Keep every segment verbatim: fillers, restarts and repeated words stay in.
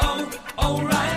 oh, oh, O'Reilly.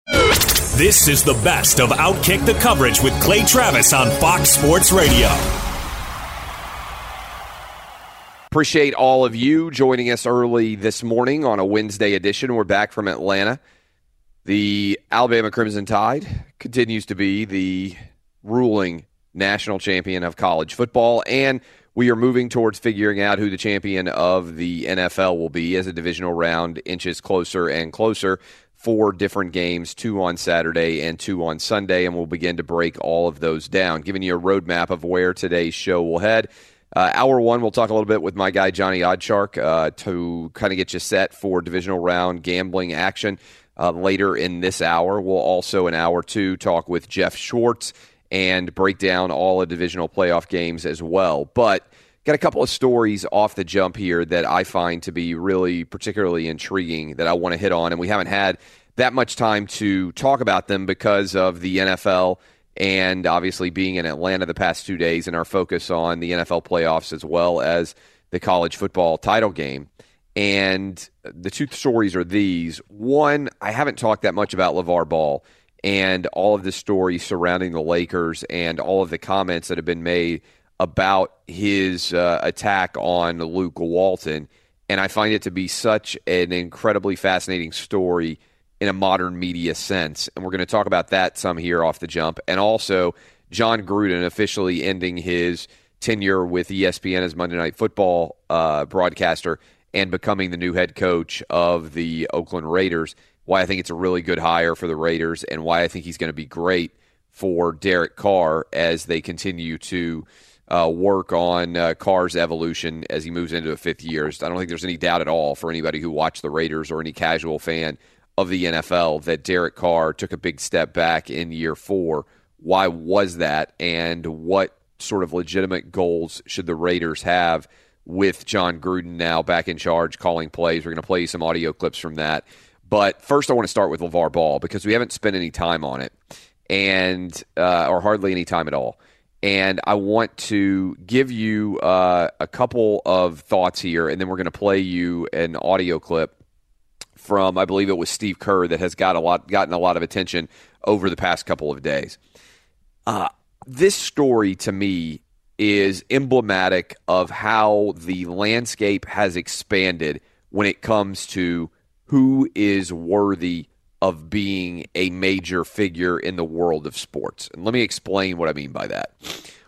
This is the best of Outkick the coverage with Clay Travis on Fox Sports Radio. Appreciate all of you joining us early this morning on a Wednesday edition. We're back from Atlanta. The Alabama Crimson Tide continues to be the ruling national champion of college football, and we are moving towards figuring out who the champion of the N F L will be as a divisional round inches closer and closer. Four different games, two on Saturday and two on Sunday, and we'll begin to break all of those down, giving you a roadmap of where today's show will head. Uh, hour one, we'll talk a little bit with my guy, Johnny Odchark, uh, to kind of get you set for divisional round gambling action uh, later in this hour. We'll also, in hour two, talk with Jeff Schwartz and break down all the divisional playoff games as well. But got a couple of stories off the jump here that I find to be really particularly intriguing that I want to hit on, and we haven't had that much time to talk about them because of the N F L and obviously being in Atlanta the past two days and our focus on the N F L playoffs as well as the college football title game. And the two stories are these. One, I haven't talked that much about LaVar Ball and all of the stories surrounding the Lakers and all of the comments that have been made about his uh, attack on Luke Walton, and I find it to be such an incredibly fascinating story in a modern media sense, and we're going to talk about that some here off the jump, and also John Gruden officially ending his tenure with E S P N as Monday Night Football uh, broadcaster and becoming the new head coach of the Oakland Raiders, why I think it's a really good hire for the Raiders and why I think he's going to be great for Derek Carr as they continue to Uh, work on uh, Carr's evolution as he moves into a fifth year. I don't think there's any doubt at all for anybody who watched the Raiders or any casual fan of the N F L that Derek Carr took a big step back in year four. Why was that, and what sort of legitimate goals should the Raiders have with John Gruden now back in charge calling plays? We're going to play you some audio clips from that. But first I want to start with LaVar Ball because we haven't spent any time on it, and uh, or hardly any time at all. And I want to give you uh, a couple of thoughts here, and then we're going to play you an audio clip from, I believe it was Steve Kerr, that has got a lot, gotten a lot of attention over the past couple of days. Uh, this story, to me, is emblematic of how the landscape has expanded when it comes to who is worthy of being a major figure in the world of sports. And let me explain what I mean by that.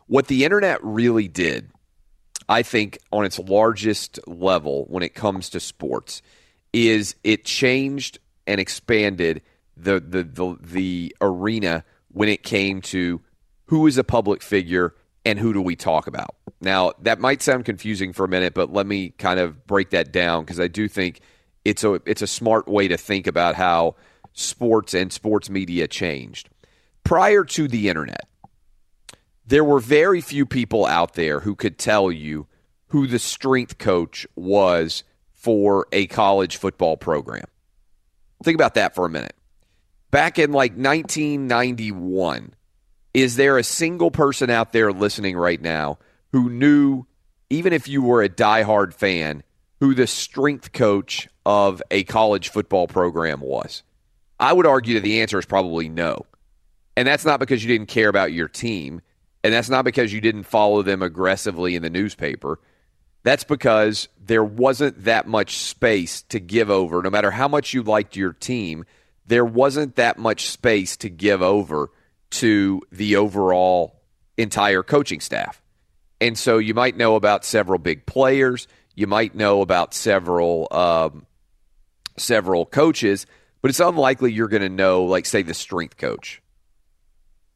What the internet really did, I think, on its largest level when it comes to sports, is it changed and expanded the the the, the arena when it came to who is a public figure and who do we talk about. Now, that might sound confusing for a minute, but let me kind of break that down because I do think it's a it's a smart way to think about how sports and sports media changed. prior to the internet, there were very few people out there who could tell you who the strength coach was for a college football program. Think about that for a minute. Back in like nineteen ninety-one, is there a single person out there listening right now who knew, even if you were a diehard fan, who the strength coach of a college football program was? I would argue that the answer is probably no. And that's not because you didn't care about your team. And that's not because you didn't follow them aggressively in the newspaper. That's because there wasn't that much space to give over. No matter how much you liked your team, there wasn't that much space to give over to the overall entire coaching staff. And so you might know about several big players. You might know about several um, several coaches, but it's unlikely you're going to know, like, say, the strength coach.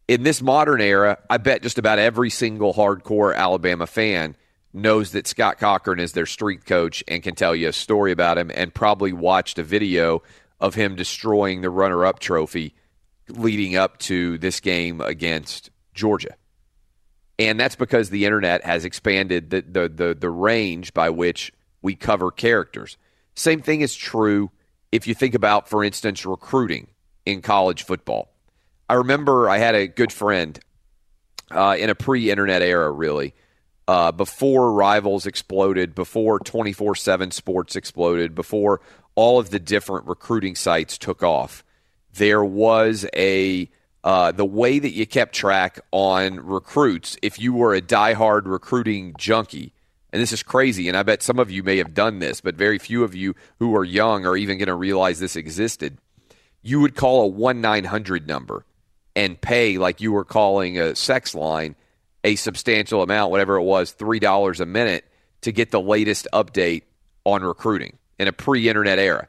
In this modern era, I bet just about every single hardcore Alabama fan knows that Scott Cochran is their strength coach and can tell you a story about him, and probably watched a video of him destroying the runner-up trophy leading up to this game against Georgia. And that's because the internet has expanded the the the, the range by which we cover characters. Same thing is true if you think about, for instance, recruiting in college football. I remember I had a good friend uh, in a pre-internet era, really, uh, before Rivals exploded, before twenty-four seven Sports exploded, before all of the different recruiting sites took off. There was a uh, the way that you kept track on recruits, if you were a diehard recruiting junkie, and this is crazy, and I bet some of you may have done this, but very few of you who are young are even going to realize this existed. You would call a one nine hundred number and pay, like you were calling a sex line, a substantial amount, whatever it was, three dollars a minute, to get the latest update on recruiting in a pre-internet era.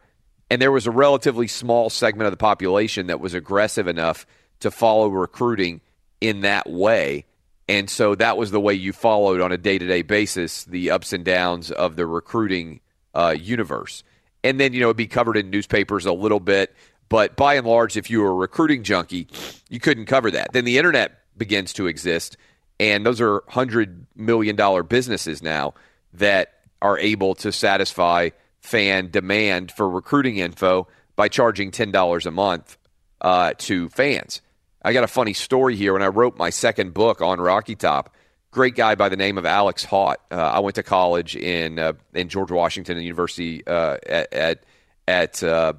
And there was a relatively small segment of the population that was aggressive enough to follow recruiting in that way. And so that was the way you followed on a day-to-day basis the ups and downs of the recruiting uh, universe. And then, you know, it'd be covered in newspapers a little bit. But by and large, if you were a recruiting junkie, you couldn't cover that. Then the internet begins to exist, and those are one hundred million dollars businesses now that are able to satisfy fan demand for recruiting info by charging ten dollars a month uh, to fans. I got a funny story here. When I wrote my second book on Rocky Top, great guy by the name of Alex Haught. Uh, I went to college in uh, in George Washington University uh, at at, at uh,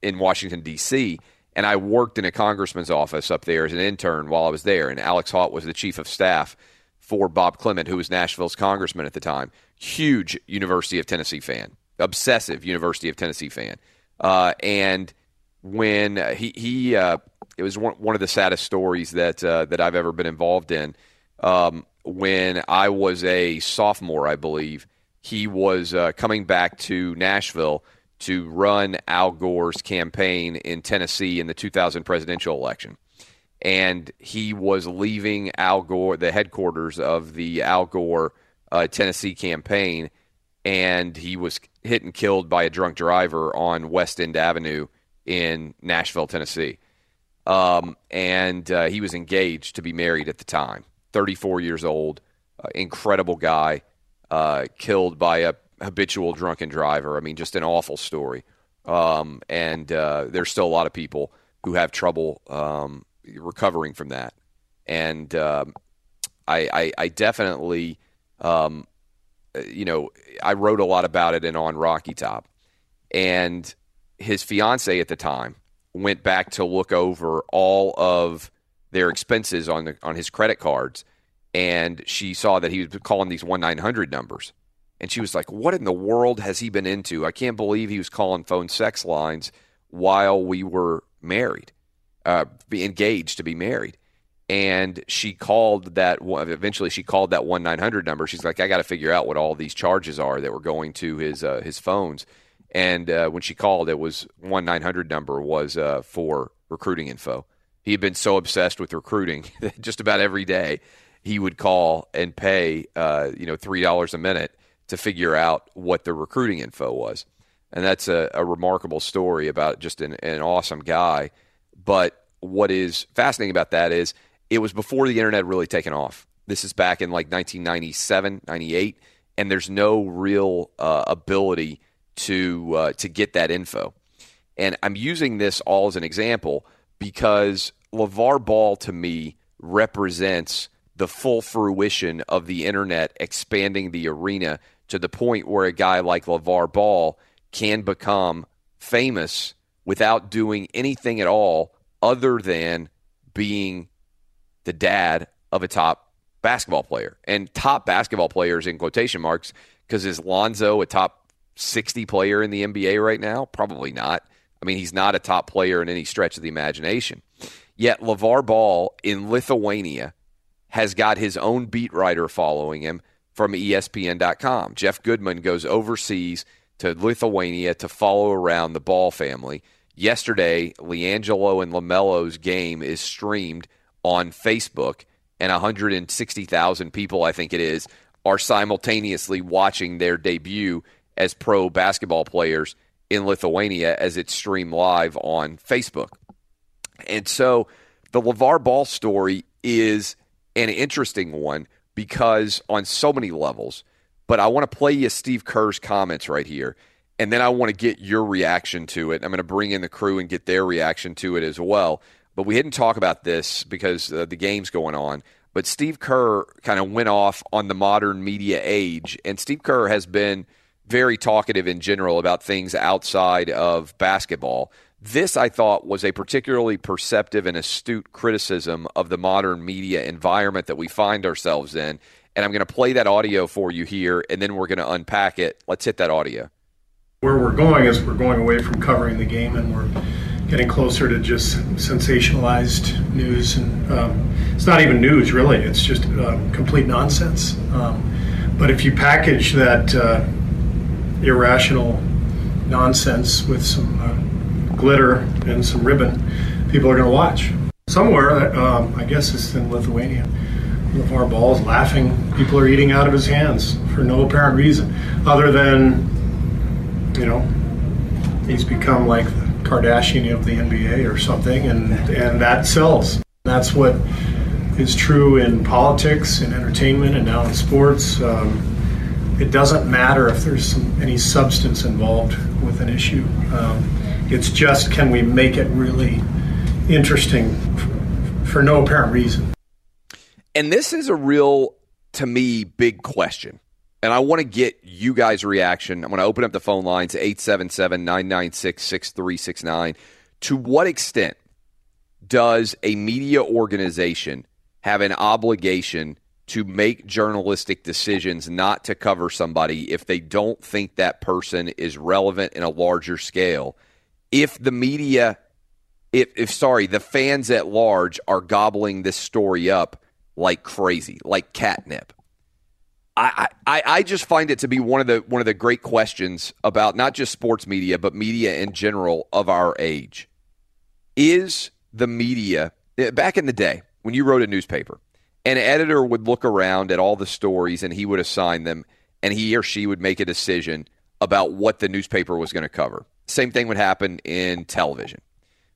in Washington, D C, and I worked in a congressman's office up there as an intern while I was there, and Alex Haught was the chief of staff for Bob Clement, who was Nashville's congressman at the time. Huge University of Tennessee fan, obsessive University of Tennessee fan. Uh, and when he, he uh, it was one, one of the saddest stories that uh, that I've ever been involved in. Um, when I was a sophomore, I believe, he was uh, coming back to Nashville to run Al Gore's campaign in Tennessee in the two thousand presidential election. And he was leaving Al Gore, the headquarters of the Al Gore uh, Tennessee campaign, and he was hit and killed by a drunk driver on West End Avenue in Nashville, Tennessee. Um, and uh, he was engaged to be married at the time, thirty-four years old, uh, incredible guy, uh, killed by a habitual drunken driver. I mean, just an awful story. Um, and uh, there's still a lot of people who have trouble um, recovering from that. And um, I, I, I definitely, um, you know, I wrote a lot about it and on Rocky Top. And his fiance at the time went back to look over all of their expenses on the, on his credit cards, and she saw that he was calling these one nine hundred numbers. And she was like, what in the world has he been into? I can't believe he was calling phone sex lines while we were married, uh, engaged to be married. And she called that, eventually she called that one nine hundred number. She's like, I got to figure out what all these charges are that were going to his uh, his phones. And uh, when she called, it was one nine hundred number was uh, for recruiting info. He had been so obsessed with recruiting that just about every day he would call and pay uh, you know, three dollars a minute to figure out what the recruiting info was. And that's a, a remarkable story about just an, an awesome guy. But what is fascinating about that is it was before the internet really taken off. This is back in like nineteen ninety-seven, ninety-eight, and there's no real uh, ability to uh, to get that info. And I'm using this all as an example because LaVar Ball, to me, represents the full fruition of the internet expanding the arena to the point where a guy like LaVar Ball can become famous without doing anything at all other than being the dad of a top basketball player. And top basketball players in quotation marks, because is Lonzo a top sixty player in the N B A right now? Probably not. I mean, he's not a top player in any stretch of the imagination. Yet LaVar Ball in Lithuania has got his own beat writer following him from E S P N dot com. Jeff Goodman goes overseas to Lithuania to follow around the Ball family. Yesterday, LiAngelo and LaMelo's game is streamed on Facebook, and one hundred sixty thousand people, I think it is, are simultaneously watching their debut as pro basketball players in Lithuania as it's streamed live on Facebook. And so the LaVar Ball story is an interesting one because on so many levels, but I want to play you Steve Kerr's comments right here, and then I want to get your reaction to it. I'm going to bring in the crew and get their reaction to it as well. But we didn't talk about this because uh, the game's going on. But Steve Kerr kind of went off on the modern media age, and Steve Kerr has been very talkative in general about things outside of basketball. This, I thought, was a particularly perceptive and astute criticism of the modern media environment that we find ourselves in. And I'm going to play that audio for you here, and then we're going to unpack it. Let's hit that audio. Where we're going is we're going away from covering the game, and we're getting closer to just sensationalized news. And um, it's not even news, really. It's just um, complete nonsense. Um, but if you package that uh, irrational nonsense with some uh, glitter and some ribbon, people are going to watch. Somewhere, um, I guess it's in Lithuania, LaVar Ball's laughing. People are eating out of his hands for no apparent reason other than, you know, he's become like the Kardashian of the N B A or something, and, and that sells. That's what is true in politics, in entertainment, and now in sports. Um, it doesn't matter if there's some, any substance involved with an issue. Um, it's just, can we make it really interesting f- for no apparent reason? And this is a real, to me, big question. And I want to get you guys' reaction. I'm going to open up the phone lines, eight seven seven, nine nine six, six three six nine. To what extent does a media organization have an obligation to make journalistic decisions not to cover somebody if they don't think that person is relevant in a larger scale? If the media, if, if sorry, the fans at large are gobbling this story up like crazy, like catnip. I, I, I just find it to be one of the one of the great questions about not just sports media, but media in general of our age. Is the media, back in the day when you wrote a newspaper, an editor would look around at all the stories and he would assign them, and he or she would make a decision about what the newspaper was going to cover. Same thing would happen in television.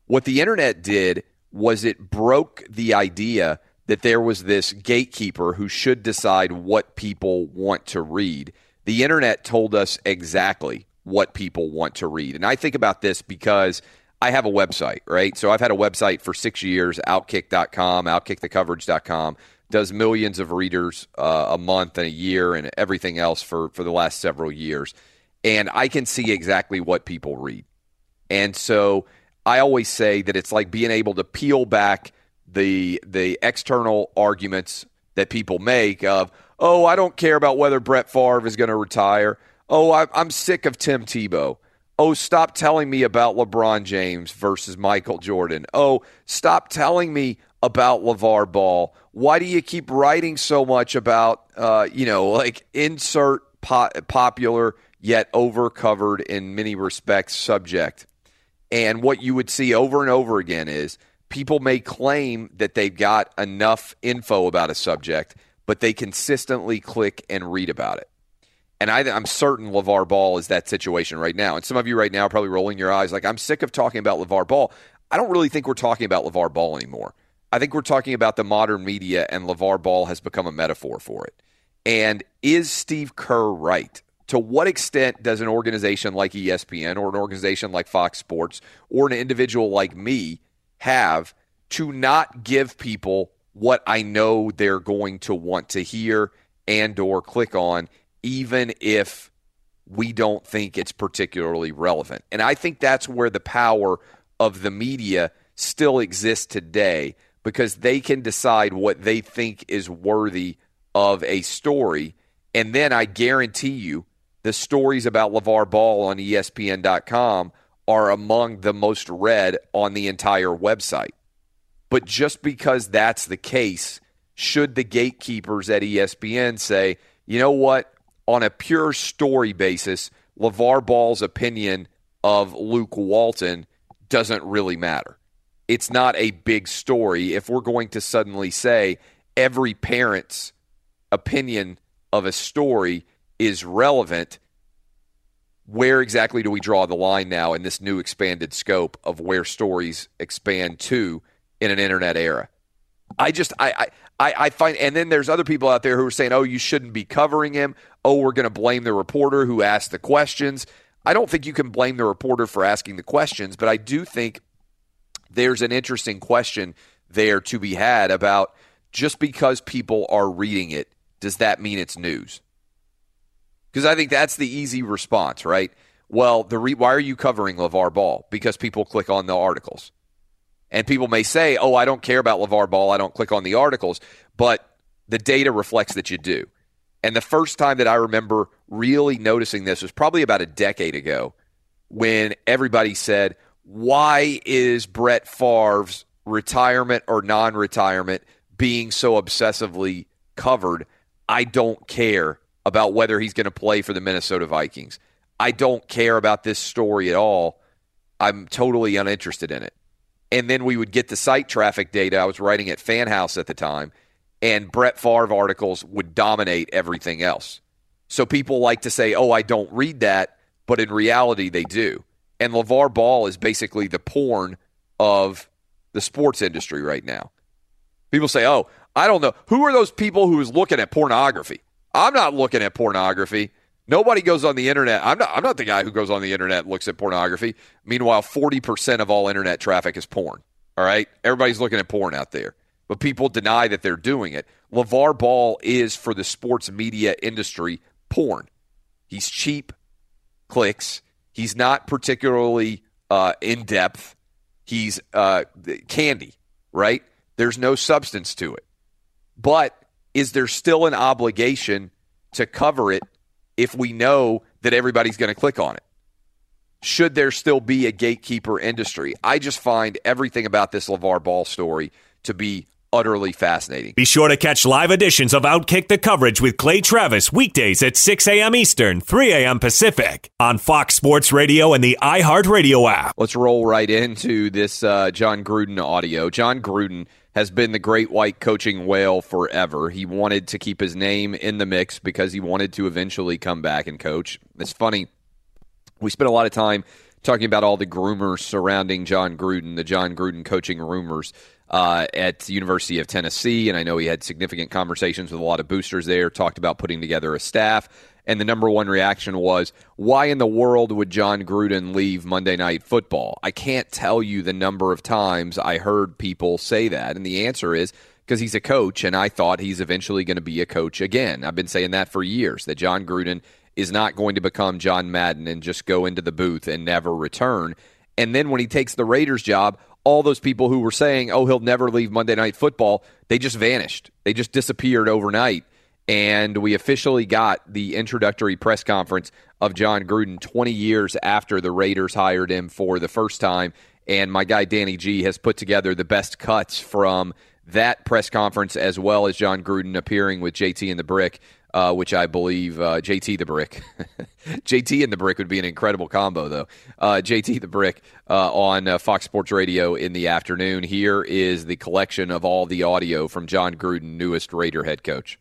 What the internet did was it broke the idea that there was this gatekeeper who should decide what people want to read. The internet told us exactly what people want to read. And I think about this because I have a website, right? So I've had a website for six years, outkick dot com, outkick the coverage dot com, does millions of readers uh, a month and a year and everything else for, for the last several years. And I can see exactly what people read. And so I always say that it's like being able to peel back the the external arguments that people make of, oh, I don't care about whether Brett Favre is going to retire. Oh, I, I'm sick of Tim Tebow. Oh, stop telling me about LeBron James versus Michael Jordan. Oh, stop telling me about LaVar Ball. Why do you keep writing so much about, uh, you know, like insert po- popular yet over-covered in many respects subject? And what you would see over and over again is, people may claim that they've got enough info about a subject, but they consistently click and read about it. And I, I'm certain LaVar Ball is that situation right now. And some of you right now are probably rolling your eyes like, I'm sick of talking about LaVar Ball. I don't really think we're talking about LaVar Ball anymore. I think we're talking about the modern media, and LaVar Ball has become a metaphor for it. And is Steve Kerr right? To what extent does an organization like E S P N or an organization like Fox Sports or an individual like me have to not give people what I know they're going to want to hear and or click on, even if we don't think it's particularly relevant? And I think that's where the power of the media still exists today, because they can decide what they think is worthy of a story. And then I guarantee you, the stories about LaVar Ball on E S P N dot com are among the most read on the entire website. But just because that's the case, should the gatekeepers at E S P N say, you know what, on a pure story basis, LaVar Ball's opinion of Luke Walton doesn't really matter. It's not a big story if we're going to suddenly say every parent's opinion of a story is relevant. Where exactly do we draw the line now in this new expanded scope of where stories expand to in an internet era? I just, I, I, I find, and then there's other people out there who are saying, oh, you shouldn't be covering him. Oh, we're going to blame the reporter who asked the questions. I don't think you can blame the reporter for asking the questions, but I do think there's an interesting question there to be had about just because people are reading it, does that mean it's news? Because I think that's the easy response, right? Well, the re- why are you covering LaVar Ball? Because people click on the articles. And people may say, oh, I don't care about LaVar Ball, I don't click on the articles. But the data reflects that you do. And the first time that I remember really noticing this was probably about a decade ago, when everybody said, why is Brett Favre's retirement or non-retirement being so obsessively covered? I don't care about whether he's going to play for the Minnesota Vikings. I don't care about this story at all. I'm totally uninterested in it. And then we would get the site traffic data. I was writing at Fan House at the time, and Brett Favre articles would dominate everything else. So people like to say, oh, I don't read that, but in reality they do. And LaVar Ball is basically the porn of the sports industry right now. People say, oh, I don't know. Who are those people who is looking at pornography? I'm not looking at pornography. Nobody goes on the internet. I'm not I'm not the guy who goes on the internet and looks at pornography. Meanwhile, forty percent of all internet traffic is porn. All right? Everybody's looking at porn out there. But people deny that they're doing it. LaVar Ball is, for the sports media industry, porn. He's cheap clicks. He's not particularly uh, in-depth. He's uh, candy, right? There's no substance to it. But is there still an obligation to cover it if we know that everybody's going to click on it? Should there still be a gatekeeper industry? I just find everything about this LaVar Ball story to be utterly fascinating. Be sure to catch live editions of Outkick the coverage with Clay Travis weekdays at six a.m. Eastern, three a.m. Pacific on Fox Sports Radio and the iHeartRadio app. Let's roll right into this uh, John Gruden audio. John Gruden has been the great white coaching whale forever. He wanted to keep his name in the mix because he wanted to eventually come back and coach. It's funny. We spent a lot of time talking about all the groomers surrounding John Gruden, the John Gruden coaching rumors uh, at the University of Tennessee, and I know he had significant conversations with a lot of boosters there, talked about putting together a staff, and the number one reaction was, why in the world would John Gruden leave Monday Night Football? I can't tell you the number of times I heard people say that, and the answer is because he's a coach, and I thought he's eventually going to be a coach again. I've been saying that for years, that John Gruden is not going to become John Madden and just go into the booth and never return. And then when he takes the Raiders job, all those people who were saying, oh, he'll never leave Monday Night Football, they just vanished. They just disappeared overnight. And we officially got the introductory press conference of John Gruden twenty years after the Raiders hired him for the first time. And my guy Danny G has put together the best cuts from that press conference, as well as John Gruden appearing with J T and the Brick. Uh, which I believe uh, J T the Brick. J T and the Brick would be an incredible combo, though. Uh, J T the Brick uh, on uh, Fox Sports Radio in the afternoon. Here is the collection of all the audio from John Gruden, newest Raider head coach.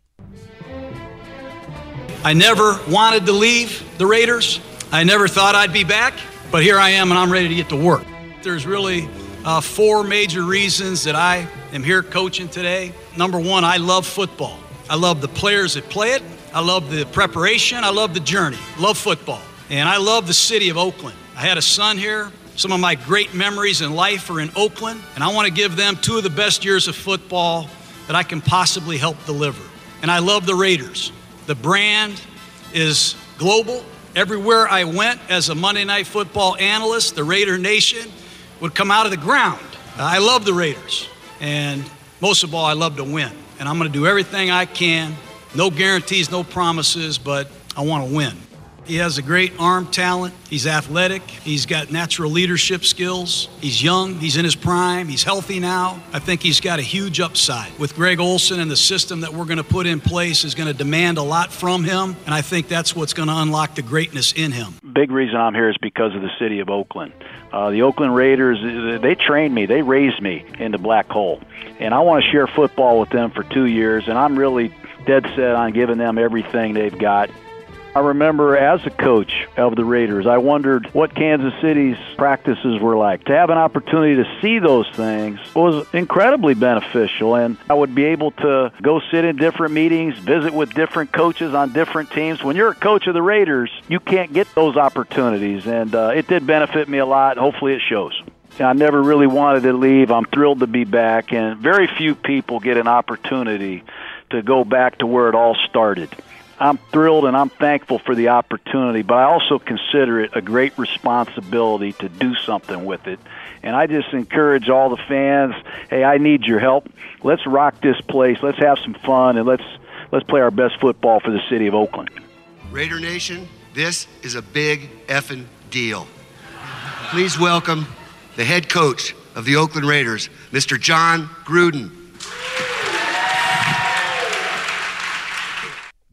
I never wanted to leave the Raiders. I never thought I'd be back, but here I am, and I'm ready to get to work. There's really uh, four major reasons that I am here coaching today. Number one, I love football. I love the players that play it. I love the preparation. I love the journey. Love football. And I love the city of Oakland. I had a son here. Some of my great memories in life are in Oakland, and I want to give them two of the best years of football that I can possibly help deliver. And I love the Raiders. The brand is global. Everywhere I went as a Monday Night Football analyst, the Raider Nation would come out of the ground. I love the Raiders. And most of all, I love to win. And I'm going to do everything I can. No guarantees, no promises, but I want to win. He has a great arm talent. He's athletic. He's got natural leadership skills. He's young. He's in his prime. He's healthy now. I think he's got a huge upside. With Greg Olson and the system that we're going to put in place is going to demand a lot from him, and I think that's what's going to unlock the greatness in him. Big reason I'm here is because of the city of Oakland. Uh, the Oakland Raiders, they trained me. They raised me in the black hole, and I want to share football with them for two years, and I'm really dead set on giving them everything they've got. I remember as a coach of the Raiders, I wondered what Kansas City's practices were like. To have an opportunity to see those things was incredibly beneficial, and I would be able to go sit in different meetings, visit with different coaches on different teams. When you're a coach of the Raiders, you can't get those opportunities, and uh, it did benefit me a lot. Hopefully it shows. I never really wanted to leave. I'm thrilled to be back, and very few people get an opportunity to go back to where it all started. I'm thrilled and I'm thankful for the opportunity, but I also consider it a great responsibility to do something with it. And I just encourage all the fans, hey, I need your help. Let's rock this place. Let's have some fun, and let's let's play our best football for the city of Oakland. Raider Nation, this is a big effing deal. Please welcome the head coach of the Oakland Raiders, Mister John Gruden.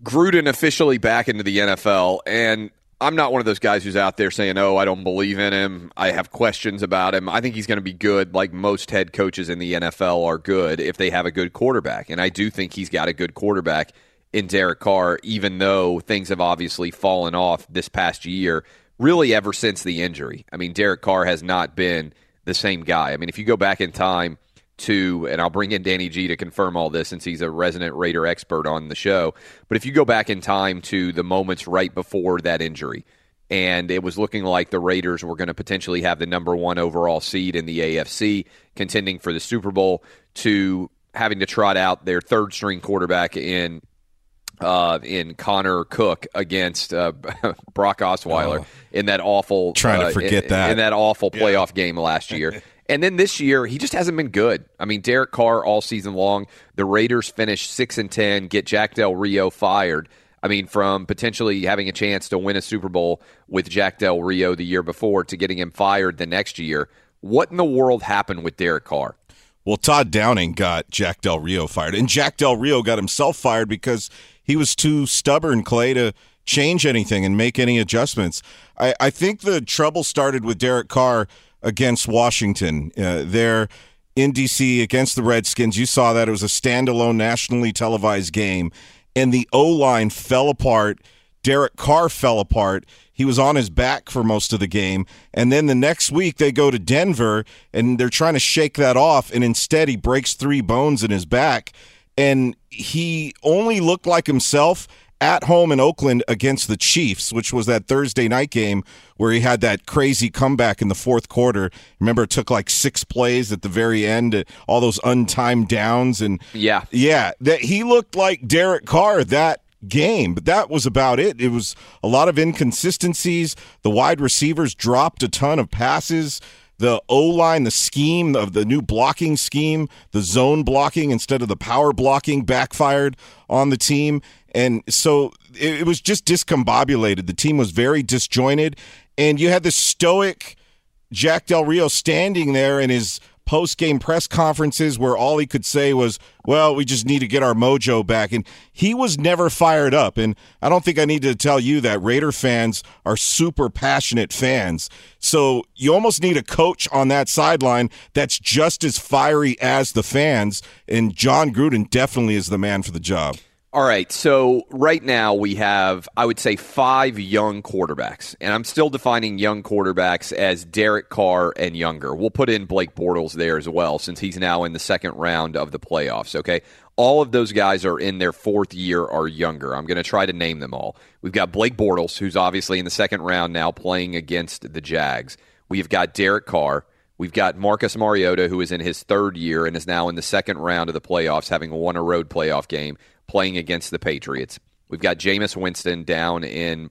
Gruden officially back into the N F L, and I'm not one of those guys who's out there saying, oh, I don't believe in him. I have questions about him. I think he's going to be good, like most head coaches in the N F L are good if they have a good quarterback, and I do think he's got a good quarterback in Derek Carr, even though things have obviously fallen off this past year, really ever since the injury. I mean, Derek Carr has not been the same guy. I mean, if you go back in time to, and I'll bring in Danny G to confirm all this since he's a resident Raider expert on the show, but if you go back in time to the moments right before that injury, and it was looking like the Raiders were going to potentially have the number one overall seed in the A F C, contending for the Super Bowl, to having to trot out their third-string quarterback in uh, in Connor Cook against uh, Brock Osweiler oh, in that awful trying uh, to forget in, that in that awful playoff yeah. game last year. And then this year, he just hasn't been good. I mean, Derek Carr all season long, the Raiders finished six and ten, get Jack Del Rio fired. I mean, from potentially having a chance to win a Super Bowl with Jack Del Rio the year before to getting him fired the next year. What in the world happened with Derek Carr? Well, Todd Downing got Jack Del Rio fired, and Jack Del Rio got himself fired because he was too stubborn, Clay, to change anything and make any adjustments. I, I think the trouble started with Derek Carr against Washington. Uh, there in D C against the Redskins, you saw that it was a standalone nationally televised game, and the O-line fell apart. Derek Carr fell apart. He was on his back for most of the game, and then the next week they go to Denver, and they're trying to shake that off, and instead he breaks three bones in his back, and he only looked like himself at home in Oakland against the Chiefs, which was that Thursday night game where he had that crazy comeback in the fourth quarter. Remember, it took like six plays at the very end, all those untimed downs. And yeah, yeah, that he looked like Derek Carr that game, but that was about it. It was a lot of inconsistencies. The wide receivers dropped a ton of passes. The O-line, the scheme of the new blocking scheme, the zone blocking instead of the power blocking backfired on the team. And so it was just discombobulated. The team was very disjointed. And you had this stoic Jack Del Rio standing there in his post-game press conferences where all he could say was, well, we just need to get our mojo back. And he was never fired up. And I don't think I need to tell you that Raider fans are super passionate fans. So you almost need a coach on that sideline that's just as fiery as the fans. And John Gruden definitely is the man for the job. All right, so right now we have, I would say, five young quarterbacks, and I'm still defining young quarterbacks as Derek Carr and younger. We'll put in Blake Bortles there as well, since he's now in the second round of the playoffs, okay? All of those guys are in their fourth year or younger. I'm going to try to name them all. We've got Blake Bortles, who's obviously in the second round now playing against the Jags. We've got Derek Carr. We've got Marcus Mariota, who is in his third year and is now in the second round of the playoffs, having won a road playoff game, playing against the Patriots. We've got Jameis Winston down in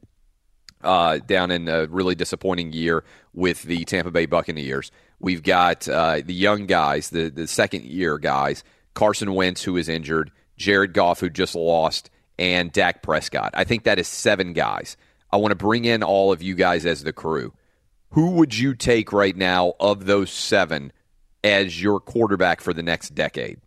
uh, down in a really disappointing year with the Tampa Bay Buccaneers. We've got uh, the young guys, the, the second-year guys, Carson Wentz, who is injured, Jared Goff, who just lost, and Dak Prescott. I think that is seven guys. I want to bring in all of you guys as the crew. Who would you take right now of those seven as your quarterback for the next decade?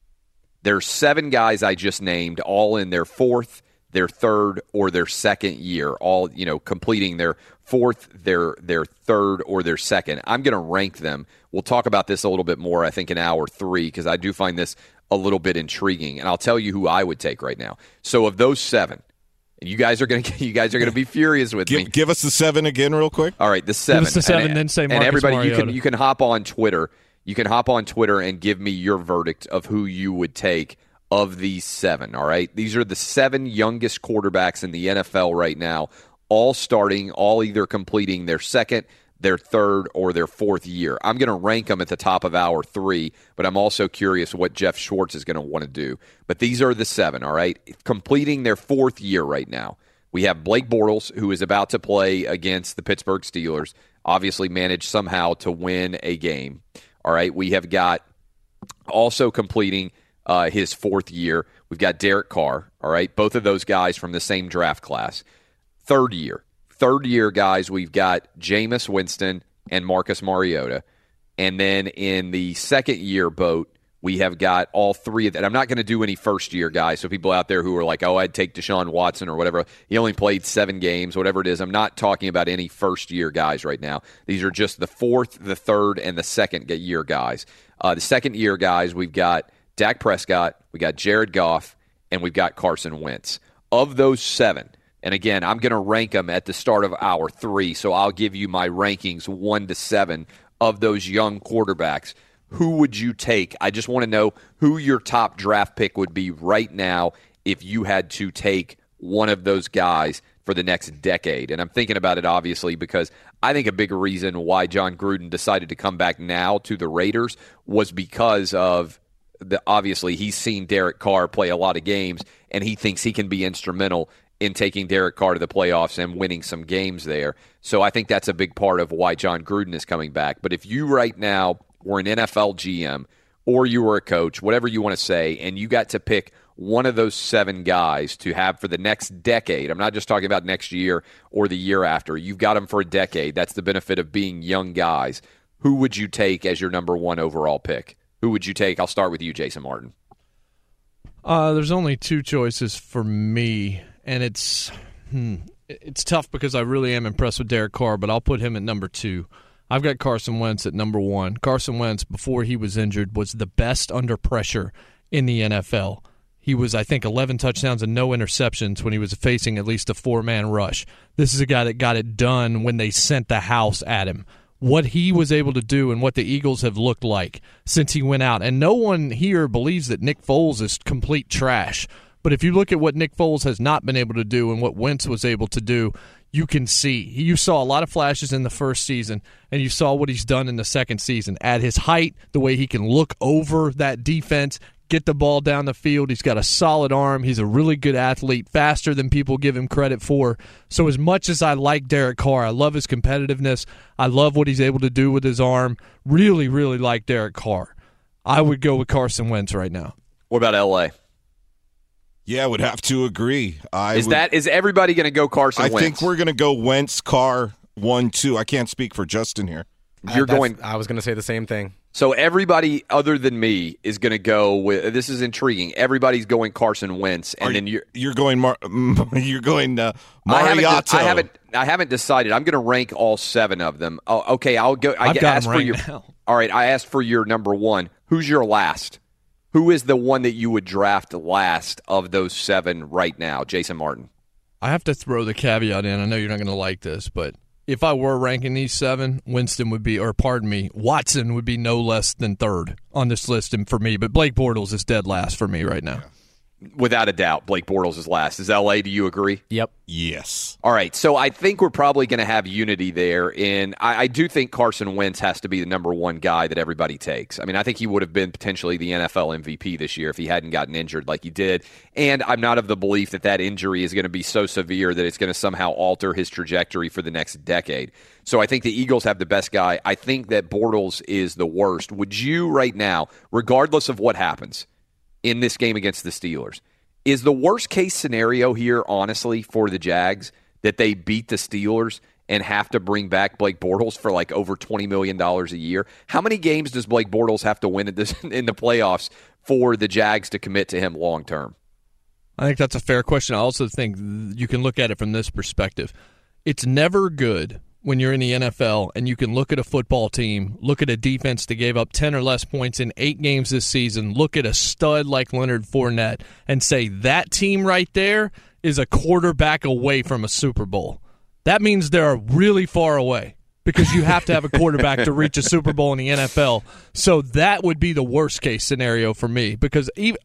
There's seven guys I just named, all in their fourth, their third, or their second year, all, you know, completing their fourth, their their third, or their second. I'm going to rank them. We'll talk about this a little bit more, I think, in hour three, because I do find this a little bit intriguing, and I'll tell you who I would take right now. So of those seven, you guys are going to you guys are going to be furious with give, me. Give us the seven again, real quick. All right, the seven. Give us the seven, and, then say Marcus and everybody, Mariota. you can you can hop on Twitter. You can hop on Twitter and give me your verdict of who you would take of these seven, all right? These are the seven youngest quarterbacks in the N F L right now, all starting, all either completing their second, their third, or their fourth year. I'm going to rank them at the top of hour three, but I'm also curious what Jeff Schwartz is going to want to do. But these are the seven, all right? Completing their fourth year right now. We have Blake Bortles, who is about to play against the Pittsburgh Steelers, obviously managed somehow to win a game. All right, we have got also completing uh, his fourth year. We've got Derek Carr, all right, both of those guys from the same draft class. Third year. Third year, guys, we've got Jameis Winston and Marcus Mariota. And then in the second year boat, we have got all three of that. I'm not going to do any first year guys, so people out there who are like, oh, I'd take Deshaun Watson or whatever. He only played seven games, whatever it is. I'm not talking about any first year guys right now. These are just the fourth, the third, and the second year guys. Uh, the second year guys, we've got Dak Prescott, we got Jared Goff, and we've got Carson Wentz. Of those seven, and again, I'm going to rank them at the start of hour three, so I'll give you my rankings one to seven of those young quarterbacks. Who would you take? I just want to know who your top draft pick would be right now if you had to take one of those guys for the next decade. And I'm thinking about it, obviously, because I think a big reason why John Gruden decided to come back now to the Raiders was because of, the obviously, he's seen Derek Carr play a lot of games, and he thinks he can be instrumental in taking Derek Carr to the playoffs and winning some games there. So I think that's a big part of why John Gruden is coming back. But if you right now or an N F L G M, or you were a coach, whatever you want to say, and you got to pick one of those seven guys to have for the next decade. I'm not just talking about next year or the year after. You've got them for a decade. That's the benefit of being young guys. Who would you take as your number one overall pick? Who would you take? I'll start with you, Jason Martin. Uh, there's only two choices for me, and it's hmm, it's tough because I really am impressed with Derek Carr, but I'll put him at number two. I've got Carson Wentz at number one. Carson Wentz, before he was injured, was the best under pressure in the N F L. He was, I think, eleven touchdowns and no interceptions when he was facing at least a four-man rush. This is a guy that got it done when they sent the house at him. What he was able to do and what the Eagles have looked like since he went out. And no one here believes that Nick Foles is complete trash. But if you look at what Nick Foles has not been able to do and what Wentz was able to do, you can see. You saw a lot of flashes in the first season, and you saw what he's done in the second season. At his height, the way he can look over that defense, get the ball down the field. He's got a solid arm. He's a really good athlete, faster than people give him credit for. So as much as I like Derek Carr, I love his competitiveness. I love what he's able to do with his arm. Really, really like Derek Carr. I would go with Carson Wentz right now. What about L A? Yeah, I would have to agree. I is would, that is everybody going to go Carson I Wentz? I think we're going to go Wentz, Carr, one, two. I can't speak for Justin here. You're uh, going. I was going to say the same thing. So everybody other than me is going to go with. This is intriguing. Everybody's going Carson Wentz, and Are then you're you're going. Mar, you're going uh, Mariota. I haven't, I haven't. I haven't decided. I'm going to rank all seven of them. Oh, okay, I'll go. I I've got asked right for your. Now. All right, I asked for your number one. Who's your last? Who is the one that you would draft last of those seven right now? Jason Martin. I have to throw the caveat in. I know you're not going to like this, but if I were ranking these seven, Winston would be, or pardon me, Watson would be no less than third on this list for me. But Blake Bortles is dead last for me right now. Without a doubt, Blake Bortles is last. Is L A, do you agree? Yep. Yes. All right, so I think we're probably going to have unity there. And I, I do think Carson Wentz has to be the number one guy that everybody takes. I mean, I think he would have been potentially the N F L M V P this year if he hadn't gotten injured like he did. And I'm not of the belief that that injury is going to be so severe that it's going to somehow alter his trajectory for the next decade. So I think the Eagles have the best guy. I think that Bortles is the worst. Would you right now, regardless of what happens in this game against the Steelers, is the worst-case scenario here, honestly, for the Jags that they beat the Steelers and have to bring back Blake Bortles for like over twenty million dollars a year? How many games does Blake Bortles have to win at this, in the playoffs for the Jags to commit to him long-term? I think that's a fair question. I also think you can look at it from this perspective. It's never good when you're in the N F L and you can look at a football team, look at a defense that gave up ten or less points in eight games this season, look at a stud like Leonard Fournette, and say that team right there is a quarterback away from a Super Bowl. That means they're really far away because you have to have a quarterback to reach a Super Bowl in the N F L. So that would be the worst-case scenario for me because even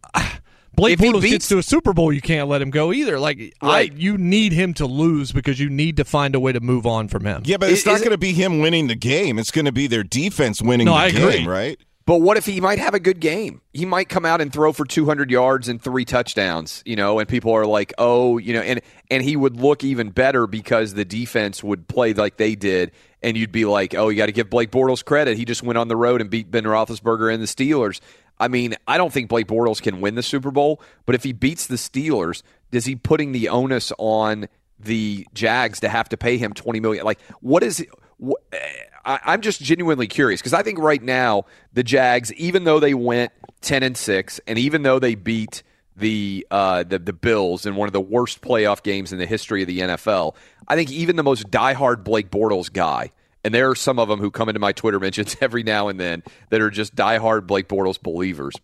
Blake Bortles beats- gets to a Super Bowl, you can't let him go either. Like, right. I, you need him to lose because you need to find a way to move on from him. Yeah, but it's is, not going to be him winning the game. It's going to be their defense winning no, the I game, agree. Right? But what if he might have a good game? He might come out and throw for two hundred yards and three touchdowns, you know, and people are like, oh, you know, and, and he would look even better because the defense would play like they did, and you'd be like, oh, you got to give Blake Bortles credit. He just went on the road and beat Ben Roethlisberger and the Steelers. I mean, I don't think Blake Bortles can win the Super Bowl, but if he beats the Steelers, does he putting the onus on the Jags to have to pay him twenty million dollars? Like, what is what, I'm just genuinely curious because I think right now the Jags, even though they went ten and six, and even though they beat the uh, the, the Bills in one of the worst playoff games in the history of the N F L, I think even the most diehard Blake Bortles guy, and there are some of them who come into my Twitter mentions every now and then that are just diehard Blake Bortles believers,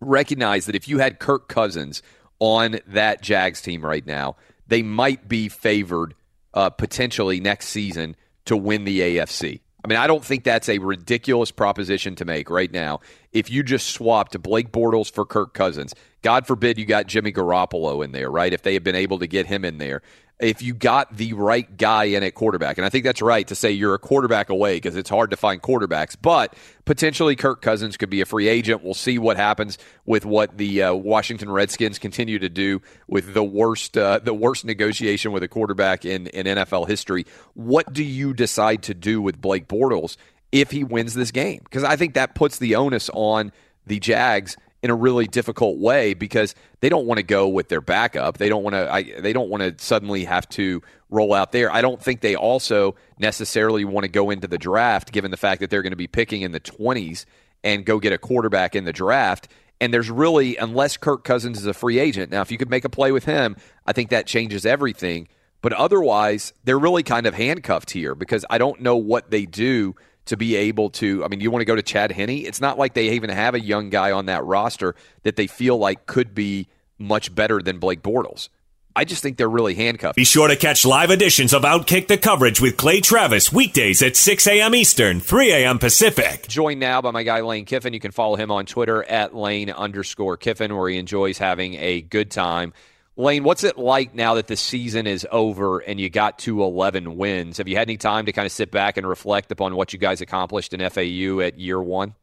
recognize that if you had Kirk Cousins on that Jags team right now, they might be favored uh, potentially next season to win the A F C. I mean, I don't think that's a ridiculous proposition to make right now. If you just swapped Blake Bortles for Kirk Cousins, God forbid you got Jimmy Garoppolo in there, right? If they had been able to get him in there. If you got the right guy in at quarterback, and I think that's right to say you're a quarterback away because it's hard to find quarterbacks, but potentially Kirk Cousins could be a free agent. We'll see what happens with what the uh, Washington Redskins continue to do with the worst uh, the worst negotiation with a quarterback in, in N F L history. What do you decide to do with Blake Bortles if he wins this game? Because I think that puts the onus on the Jags in a really difficult way because they don't want to go with their backup. They don't want to I, they don't want to suddenly have to roll out there. I don't think they also necessarily want to go into the draft given the fact that they're going to be picking in the twenties and go get a quarterback in the draft. And there's really, unless Kirk Cousins is a free agent. Now, if you could make a play with him, I think that changes everything. But otherwise, they're really kind of handcuffed here because I don't know what they do to be able to, I mean, you want to go to Chad Henne? It's not like they even have a young guy on that roster that they feel like could be much better than Blake Bortles. I just think they're really handcuffed. Be sure to catch live editions of Outkick the Coverage with Clay Travis weekdays at six a.m. Eastern, three a.m. Pacific. Joined now by my guy Lane Kiffin. You can follow him on Twitter at Lane underscore Kiffin, where he enjoys having a good time. Lane, what's it like now that the season is over and you got to eleven wins? Have you had any time to kind of sit back and reflect upon what you guys accomplished in F A U at year one?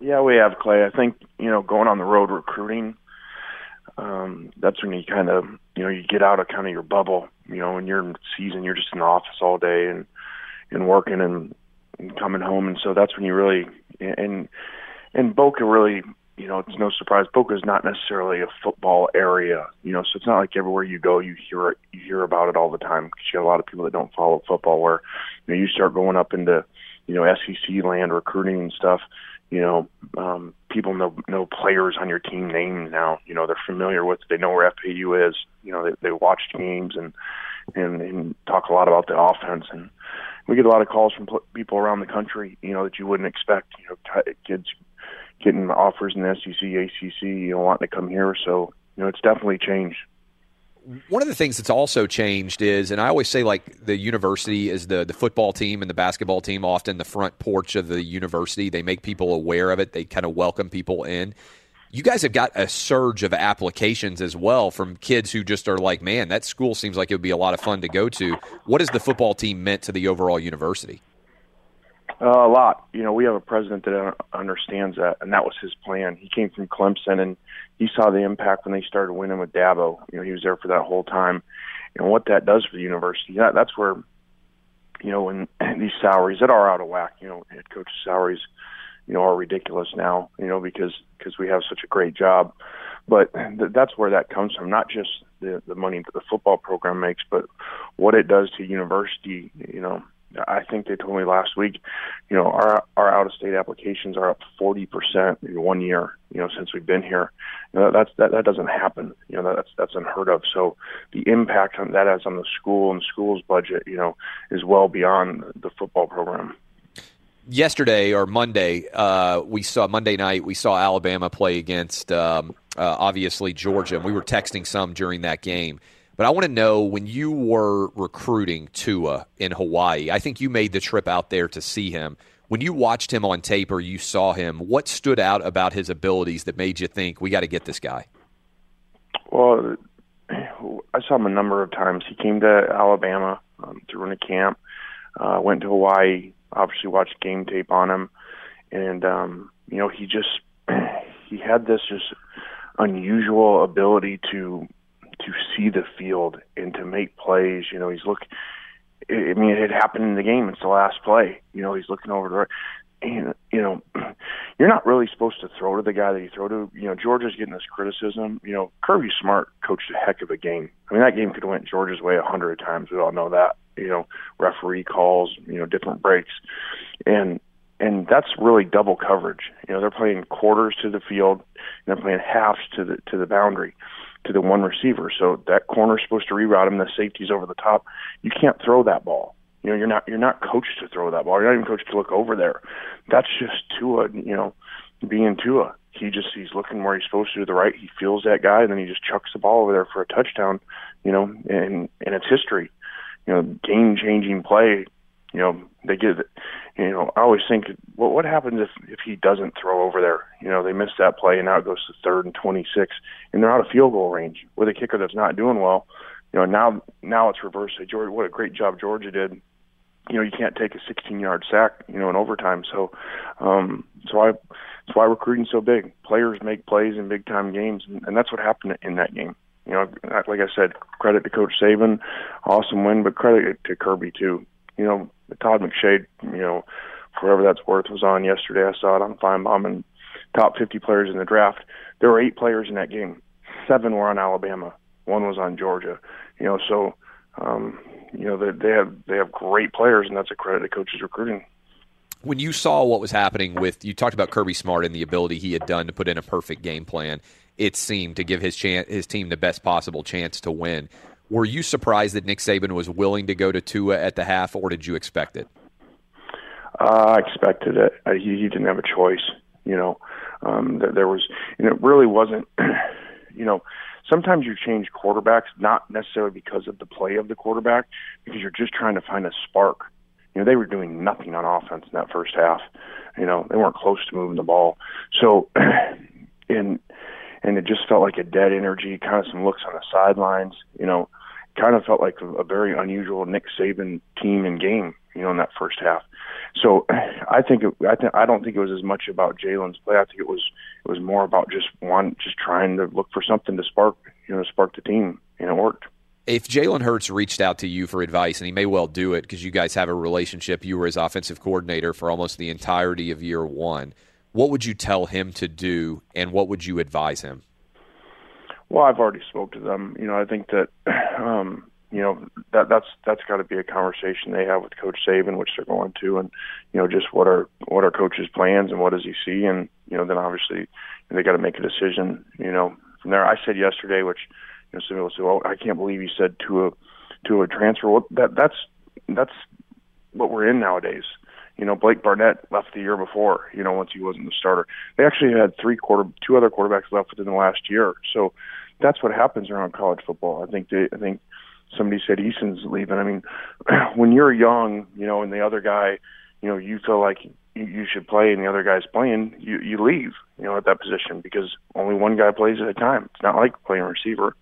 Yeah, we have, Clay. I think, you know, going on the road recruiting, um, that's when you kind of, you know, you get out of kind of your bubble. You know, when you're in season, you're just in the office all day and, and working and, and coming home. And so that's when you really – and and Boca really – you know, it's no surprise. Boca's not necessarily a football area, you know, so it's not like everywhere you go, you hear it, you hear about it all the time because you have a lot of people that don't follow football where, you know, you start going up into, you know, S E C land recruiting and stuff, you know, um, people know, know players on your team names now, you know, they're familiar with, they know where F A U is, you know, they, they watch games and, and, and talk a lot about the offense. And we get a lot of calls from people around the country, you know, that you wouldn't expect, you know, t- kids, getting offers in the S E C, A C C, you know, wanting to come here. So, you know, it's definitely changed. One of the things that's also changed is, and I always say, like, the university is the, the football team and the basketball team, often the front porch of the university. They make people aware of it. They kind of welcome people in. You guys have got a surge of applications as well from kids who just are like, man, that school seems like it would be a lot of fun to go to. What has the football team meant to the overall university? Uh, a lot. You know, we have a president that understands that, and that was his plan. He came from Clemson, and he saw the impact when they started winning with Dabo. You know, he was there for that whole time. And what that does for the university, that, that's where, you know, when these salaries that are out of whack, you know, head coach salaries, you know, are ridiculous now, you know, because because we have such a great job. But th- that's where that comes from, not just the, the money that the football program makes, but what it does to university. You know, I think they told me last week, you know, our our out-of-state applications are up forty percent in one year, you know, since we've been here. You know, that's, that, that doesn't happen. You know, that's that's unheard of. So the impact on that has on the school and the school's budget, you know, is well beyond the football program. Yesterday or Monday, uh, we saw Monday night, we saw Alabama play against, um, uh, obviously, Georgia, and we were texting some during that game. But I want to know, when you were recruiting Tua in Hawaii, I think you made the trip out there to see him. When you watched him on tape or you saw him, what stood out about his abilities that made you think, we got to get this guy? Well, I saw him a number of times. He came to Alabama um, to run a camp, uh, went to Hawaii, obviously watched game tape on him. And, um, you know, he just he had this just unusual ability to – to see the field and to make plays. You know, he's look. I mean, it happened in the game. It's the last play. You know, he's looking over the right. And, you know, you're not really supposed to throw to the guy that you throw to. You know, Georgia's getting this criticism. You know, Kirby Smart coached a heck of a game. I mean, that game could have went Georgia's way a hundred times. We all know that. You know, referee calls, you know, different breaks. And, and that's really double coverage. You know, they're playing quarters to the field, and they're playing halves to the to the boundary, to the one receiver. So that corner's supposed to reroute him. The safety's over the top. You can't throw that ball. You know, you're not you're not coached to throw that ball. You're not even coached to look over there. That's just Tua, you know, being Tua. He just he's looking where he's supposed to, to the right. He feels that guy, and then he just chucks the ball over there for a touchdown. You know, and and it's history. You know, game-changing play. You know, they get, you know, I always think, well, what happens if, if he doesn't throw over there? You know, they miss that play, and now it goes to third and twenty-six, and they're out of field goal range with a kicker that's not doing well. You know, now now it's reversed. Georgia, what a great job Georgia did. You know, you can't take a sixteen-yard sack, you know, in overtime. So um, so I, that's why recruiting's so big. Players make plays in big-time games, and, and that's what happened in that game. You know, like I said, credit to Coach Saban, awesome win, but credit to Kirby, too. You know, Todd McShay, you know, whatever that's worth, was on yesterday. I saw it on Feinbaum, and top fifty players in the draft. There were eight players in that game. Seven were on Alabama. One was on Georgia. You know, so, um, you know, they, they have they have great players, and that's a credit to coaches' recruiting. When you saw what was happening with – you talked about Kirby Smart and the ability he had done to put in a perfect game plan, it seemed, to give his chance, his team the best possible chance to win. Were you surprised that Nick Saban was willing to go to Tua at the half, or did you expect it? Uh, I expected it. I, he, he didn't have a choice. You know, um, there, there was, and it really wasn't, you know, sometimes you change quarterbacks, not necessarily because of the play of the quarterback, because you're just trying to find a spark. You know, they were doing nothing on offense in that first half. You know, they weren't close to moving the ball. So, and, and it just felt like a dead energy, kind of some looks on the sidelines, you know. Kind of felt like a very unusual Nick Saban team and game, you know, in that first half. So I think it, I th- I don't think it was as much about Jalen's play. I think it was it was more about just one just trying to look for something to spark, you know, spark the team, and it worked. If Jalen Hurts reached out to you for advice, and he may well do it because you guys have a relationship, you were his offensive coordinator for almost the entirety of year one. What would you tell him to do, and what would you advise him? Well, I've already spoke to them. You know, I think that, um, you know, that that's that's got to be a conversation they have with Coach Saban, which they're going to, and you know, just what are what are Coach's plans and what does he see, and you know, then obviously they got to make a decision. You know, from there, I said yesterday, which you know, some people say, "Well, I can't believe you said to a to a transfer." Well, that that's that's what we're in nowadays. You know, Blake Barnett left the year before, you know, once he wasn't the starter. They actually had three quarter, two other quarterbacks left within the last year. So that's what happens around college football. I think they, I think somebody said Eason's leaving. I mean, when you're young, you know, and the other guy, you know, you feel like you should play and the other guy's playing, you, you leave, you know, at that position because only one guy plays at a time. It's not like playing receiver.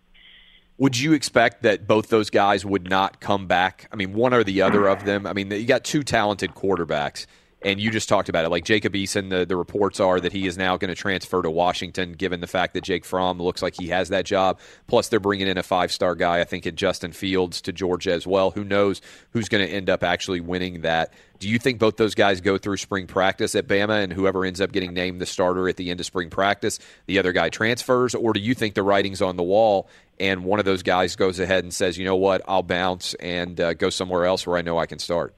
Would you expect that both those guys would not come back? I mean, one or the other of them. I mean, you got two talented quarterbacks, and you just talked about it. Like Jacob Eason, the, the reports are that he is now going to transfer to Washington, given the fact that Jake Fromm looks like he has that job. Plus, they're bringing in a five-star guy, I think, at Justin Fields to Georgia as well. Who knows who's going to end up actually winning that? Do you think both those guys go through spring practice at Bama, and whoever ends up getting named the starter at the end of spring practice, the other guy transfers? Or do you think the writing's on the wall, and one of those guys goes ahead and says, you know what, I'll bounce and uh, go somewhere else where I know I can start?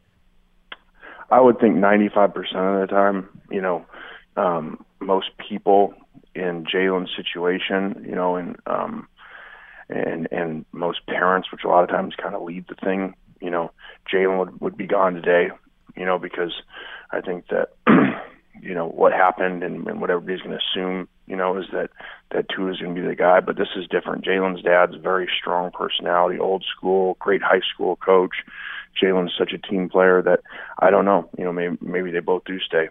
I would think ninety-five percent of the time, you know, um, most people in Jalen's situation, you know, and um, and and most parents, which a lot of times kind of lead the thing, you know, Jalen would, would be gone today, you know, because I think that, you know, what happened and, and what everybody's going to assume, you know, is that, that Tua is going to be the guy. But this is different. Jalen's dad's very strong personality, old school, great high school coach. Jalen's such a team player that I don't know. You know, maybe, maybe they both do stay.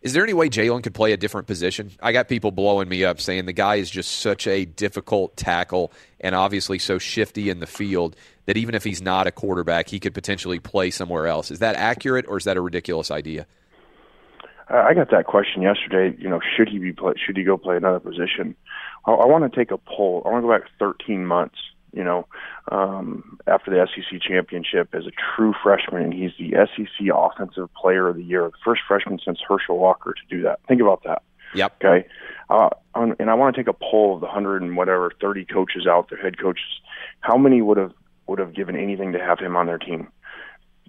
Is there any way Jalen could play a different position? I got people blowing me up saying the guy is just such a difficult tackle and obviously so shifty in the field that even if he's not a quarterback, he could potentially play somewhere else. Is that accurate or is that a ridiculous idea? I got that question yesterday. You know, should he be play, should he go play another position? I, I want to take a poll. I want to go back thirteen months. You know, um, after the S E C championship as a true freshman, and he's the S E C Offensive Player of the Year, the first freshman since Herschel Walker to do that. Think about that. Yep. Okay. Uh, and I want to take a poll of the hundred and whatever thirty coaches out there, head coaches. How many would have would have given anything to have him on their team?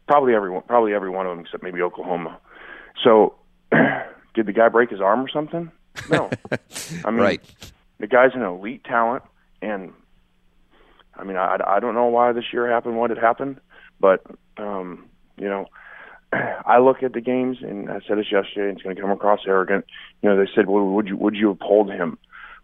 Probably everyone. Probably every one of them, except maybe Oklahoma. So, did the guy break his arm or something? No. I mean, right. The guy's an elite talent, and I mean, I, I don't know why this year happened, what had happened, but, um, you know, I look at the games, and I said this yesterday, and it's going to come across arrogant. You know, they said, well, would you would you have pulled him?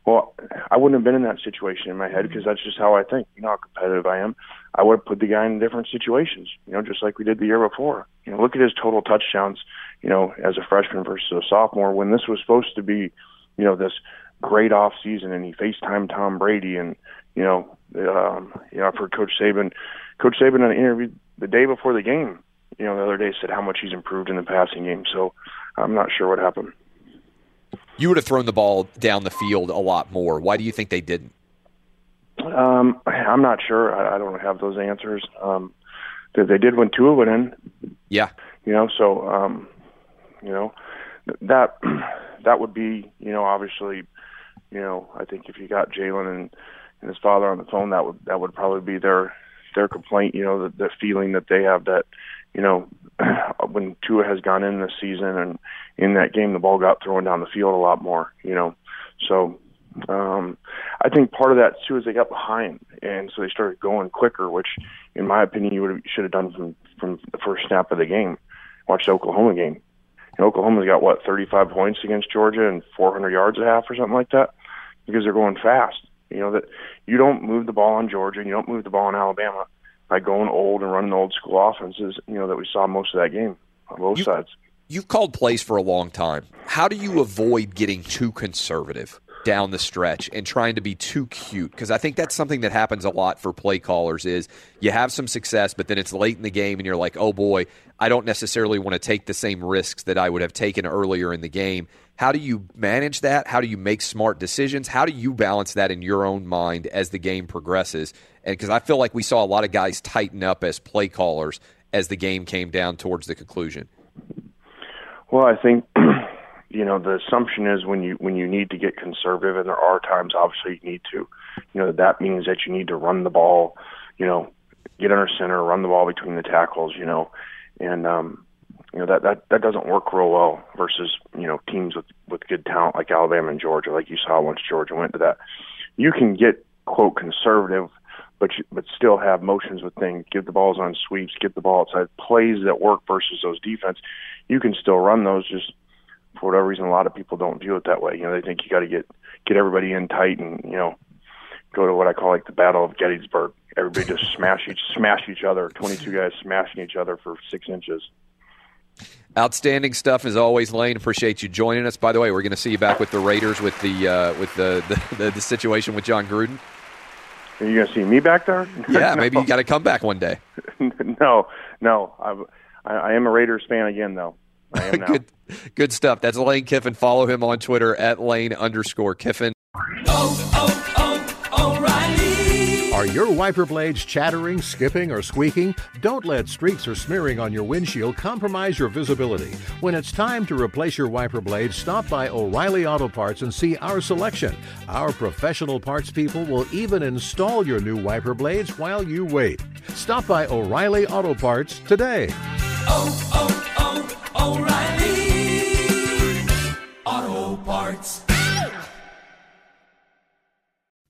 Well, I wouldn't have been in that situation in my head because that's just how I think. You know how competitive I am. I would have put the guy in different situations, you know, just like we did the year before. You know, look at his total touchdowns, you know, as a freshman versus a sophomore when this was supposed to be, you know, this great off season, and he FaceTimed Tom Brady, and, you know, um, you know, I've heard Coach Saban. Coach Saban in an interview the day before the game, you know, the other day said how much he's improved in the passing game. So I'm not sure what happened. You would have thrown the ball down the field a lot more. Why do you think they didn't? Um, I'm not sure. I, I don't have those answers. Um, that they did when Tua went in. Yeah. You know, so, um, you know, that that would be, you know, obviously, you know, I think if you got Jalen and, and his father on the phone, that would that would probably be their their complaint, you know, the, the feeling that they have that, you know, when Tua has gone in this season and in that game, the ball got thrown down the field a lot more, you know. So um, I think part of that, too, is they got behind, and so they started going quicker, which, in my opinion, you would have, should have done from, from the first snap of the game. Watch the Oklahoma game. And Oklahoma's got, what, thirty-five points against Georgia and four hundred yards a half or something like that because they're going fast. You know, that you don't move the ball on Georgia and you don't move the ball on Alabama by going old and running old school offenses, you know, that we saw most of that game on both you, sides. You've called plays for a long time. How do you avoid getting too conservative down the stretch and trying to be too cute? Because I think that's something that happens a lot for play callers is you have some success, but then it's late in the game and you're like, oh, boy, I don't necessarily want to take the same risks that I would have taken earlier in the game. How do you manage that? How do you make smart decisions? How do you balance that in your own mind as the game progresses? And because I feel like we saw a lot of guys tighten up as play callers as the game came down towards the conclusion. Well, I think, you know, the assumption is when you when you need to get conservative, and there are times obviously you need to, you know, that means that you need to run the ball, you know, get under center, run the ball between the tackles, you know, and um you know, that, that, that doesn't work real well versus, you know, teams with, with good talent like Alabama and Georgia, like you saw once Georgia went to that. You can get, quote, conservative, but you, but still have motions with things, give the balls on sweeps, get the ball outside, plays that work versus those defense. you can still run those. Just for whatever reason, a lot of people don't view it that way. You know, they think you got to get get everybody in tight and, you know, go to what I call like the Battle of Gettysburg. Everybody just smash each smash each other. twenty-two guys smashing each other for six inches. Outstanding stuff as always, Lane. Appreciate you joining us. By the way, we're going to see you back with the Raiders with the uh, with the the, the the situation with John Gruden. Are you going to see me back there? Yeah, no. Maybe you got to come back one day. no, no, I've, I, I am a Raiders fan again, though. I am now. good, good stuff. That's Lane Kiffin. Follow him on Twitter at Lane underscore Kiffin. Oh. Are your wiper blades chattering, skipping, or squeaking? Don't let streaks or smearing on your windshield compromise your visibility. When it's time to replace your wiper blades, stop by O'Reilly Auto Parts and see our selection. Our professional parts people will even install your new wiper blades while you wait. Stop by O'Reilly Auto Parts today. Oh, oh, oh, O'Reilly Auto Parts.